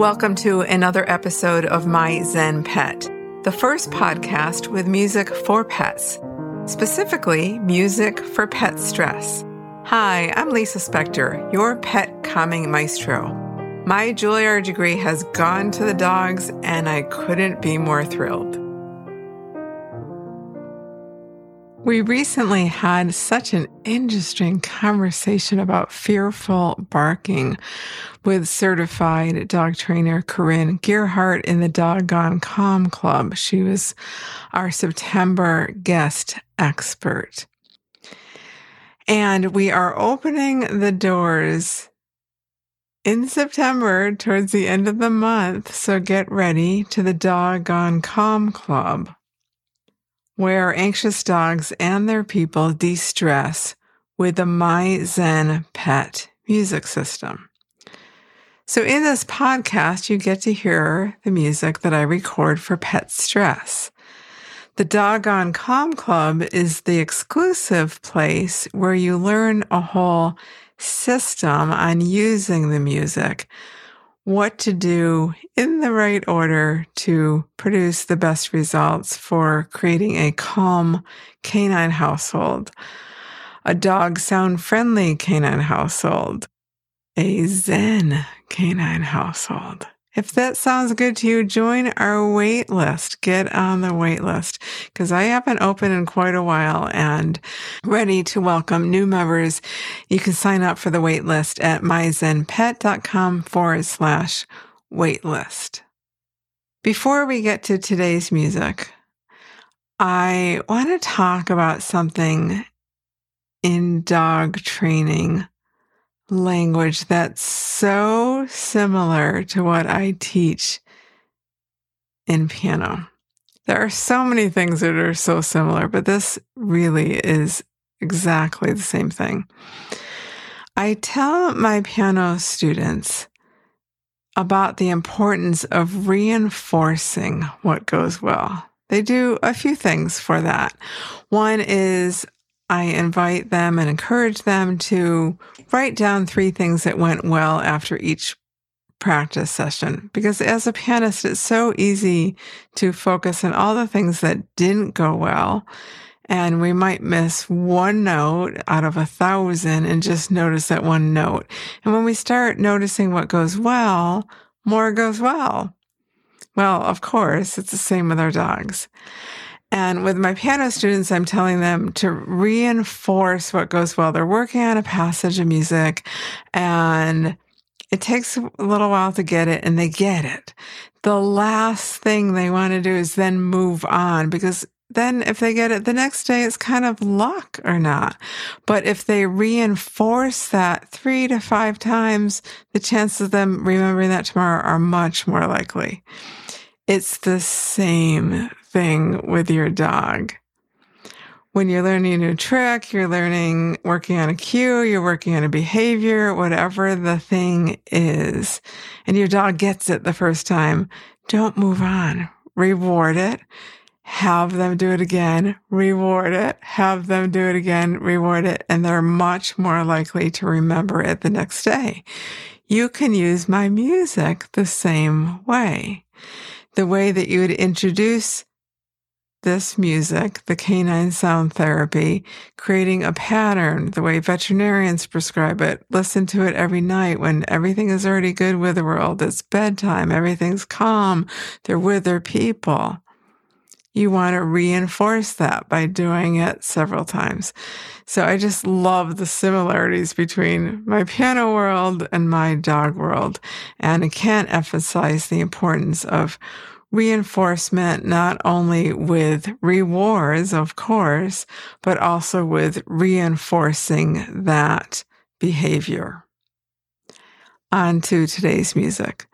Welcome to another episode of My Zen Pet, the first podcast with music for pets, specifically music for pet stress. Hi, I'm Lisa Spector, your pet calming maestro. My Juilliard degree has gone to the dogs, and I couldn't be more thrilled. We recently had such an interesting conversation about fearful barking with certified dog trainer Corinne Gearhart in the Dog Gone Calm Club. She was our September guest expert. And we are opening the doors in September, towards the end of the month, so get ready to the Dog Gone Calm Club, where anxious dogs and their people de-stress with the My Zen Pet music system. So in this podcast, you get to hear the music that I record for pet stress. The Dog Gone Calm Club is the exclusive place where you learn a whole system on using the music, what to do in the right order to produce the best results for creating a calm canine household, a dog sound-friendly canine household, a zen canine household. If that sounds good to you, join our wait list. Get on the wait list, because I haven't opened in quite a while and ready to welcome new members. You can sign up for the wait list at myzenpet.com/waitlist. Before we get to today's music, I want to talk about something in dog training language that's so similar to what I teach in piano. There are so many things that are so similar, but this really is exactly the same thing. I tell my piano students about the importance of reinforcing what goes well. They do a few things for that. One is I invite them and encourage them to write down 3 things that went well after each practice session. Because as a pianist, it's so easy to focus on all the things that didn't go well. And we might miss one note out of 1,000 and just notice that one note. And when we start noticing what goes well, more goes well. Well, of course, it's the same with our dogs. And with my piano students, I'm telling them to reinforce what goes well. They're working on a passage of music, and it takes a little while to get it, and they get it. The last thing they want to do is then move on, because then if they get it the next day, it's kind of luck or not. But if they reinforce that 3 to 5 times, the chances of them remembering that tomorrow are much more likely. It's the same thing with your dog. When you're learning a new trick, you're working on a cue, you're working on a behavior, whatever the thing is, and your dog gets it the first time, don't move on. Reward it. Have them do it again. Reward it. Have them do it again. Reward it. And they're much more likely to remember it the next day. You can use my music the same way. The way that you would introduce this music, the canine sound therapy, creating a pattern, the way veterinarians prescribe it, listen to it every night when everything is already good with the world, it's bedtime, everything's calm, they're with their people. You want to reinforce that by doing it several times. So I just love the similarities between my piano world and my dog world. And I can't emphasize the importance of reinforcement, not only with rewards, of course, but also with reinforcing that behavior. On to today's music.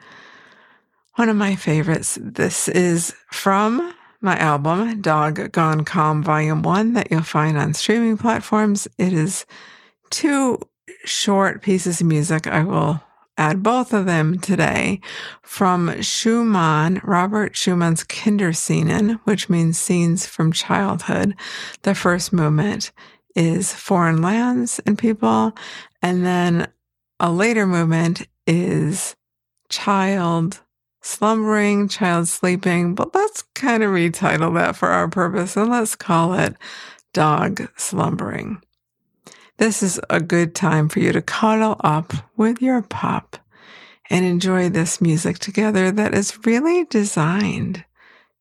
One of my favorites. This is from my album, Dog Gone Calm Volume 1, that you'll find on streaming platforms. It is 2 short pieces of music. I will add both of them today from Schumann, Robert Schumann's Kinderscenen, which means scenes from childhood. The first movement is Foreign Lands and People, and then a later movement is child slumbering, child sleeping, but let's kind of retitle that for our purpose and let's call it dog slumbering. This is a good time for you to cuddle up with your pup and enjoy this music together that is really designed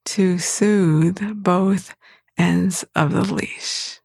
to soothe both ends of the leash.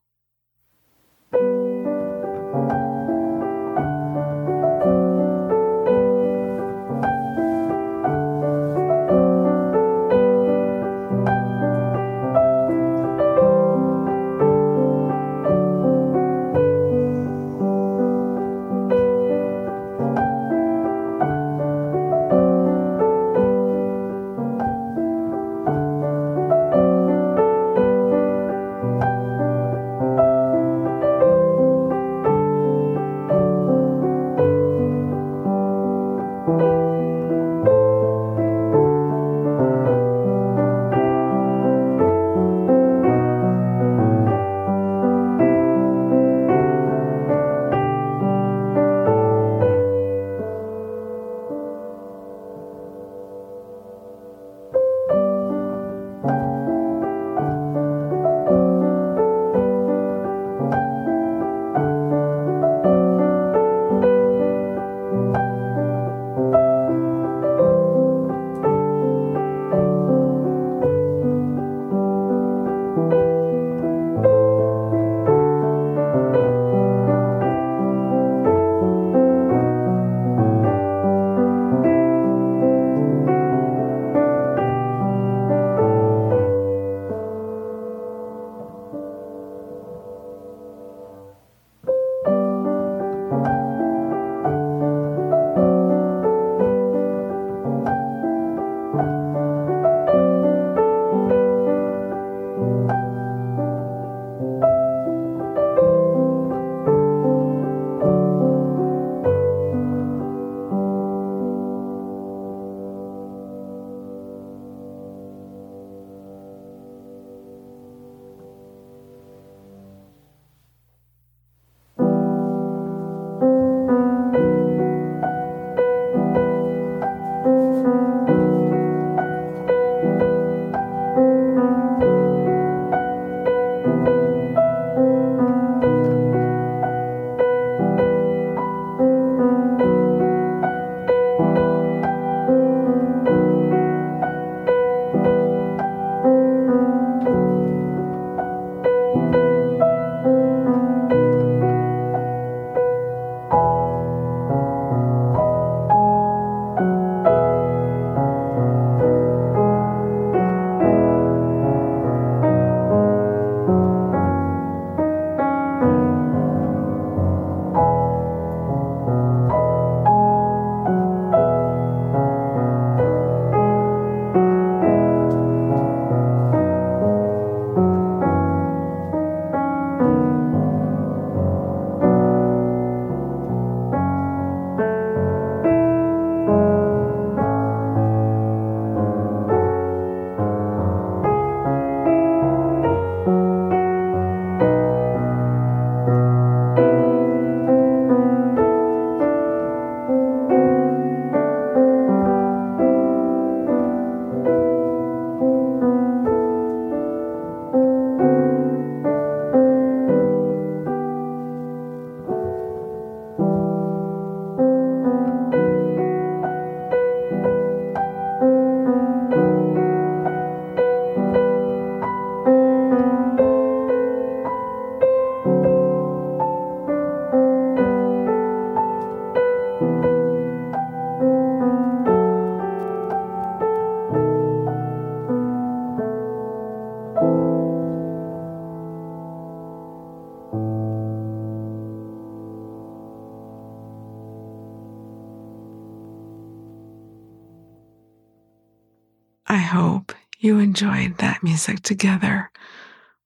I hope you enjoyed that music together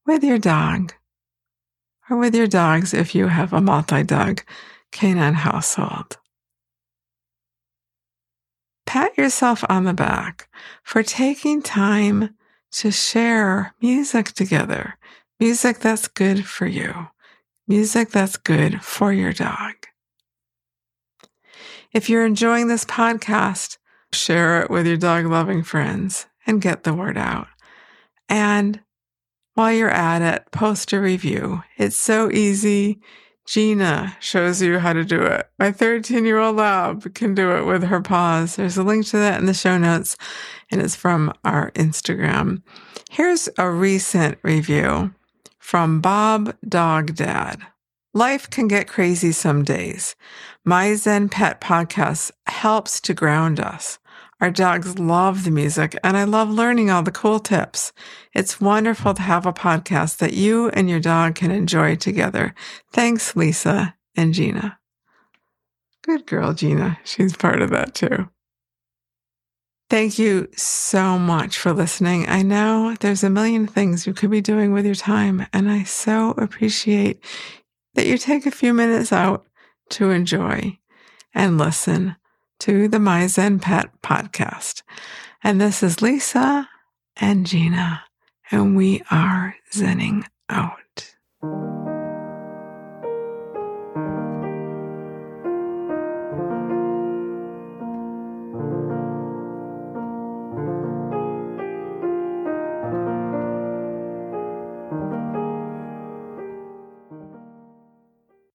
with your dog or with your dogs if you have a multi-dog canine household. Pat yourself on the back for taking time to share music together, music that's good for you, music that's good for your dog. If you're enjoying this podcast, Share it with your dog-loving friends and get the word out. And while you're at it, post a review. It's so easy. Gina shows you how to do it. My 13-year-old lab can do it with her paws. There's a link to that in the show notes, and it's from our Instagram. Here's a recent review from Bob Dog Dad. Life can get crazy some days. My Zen Pet podcast helps to ground us. Our dogs love the music, and I love learning all the cool tips. It's wonderful to have a podcast that you and your dog can enjoy together. Thanks, Lisa and Gina. Good girl, Gina. She's part of that, too. Thank you so much for listening. I know there's a million things you could be doing with your time, and I so appreciate that you take a few minutes out to enjoy and listen to the My Zen Pet podcast. And this is Lisa and Gina, and we are zenning out.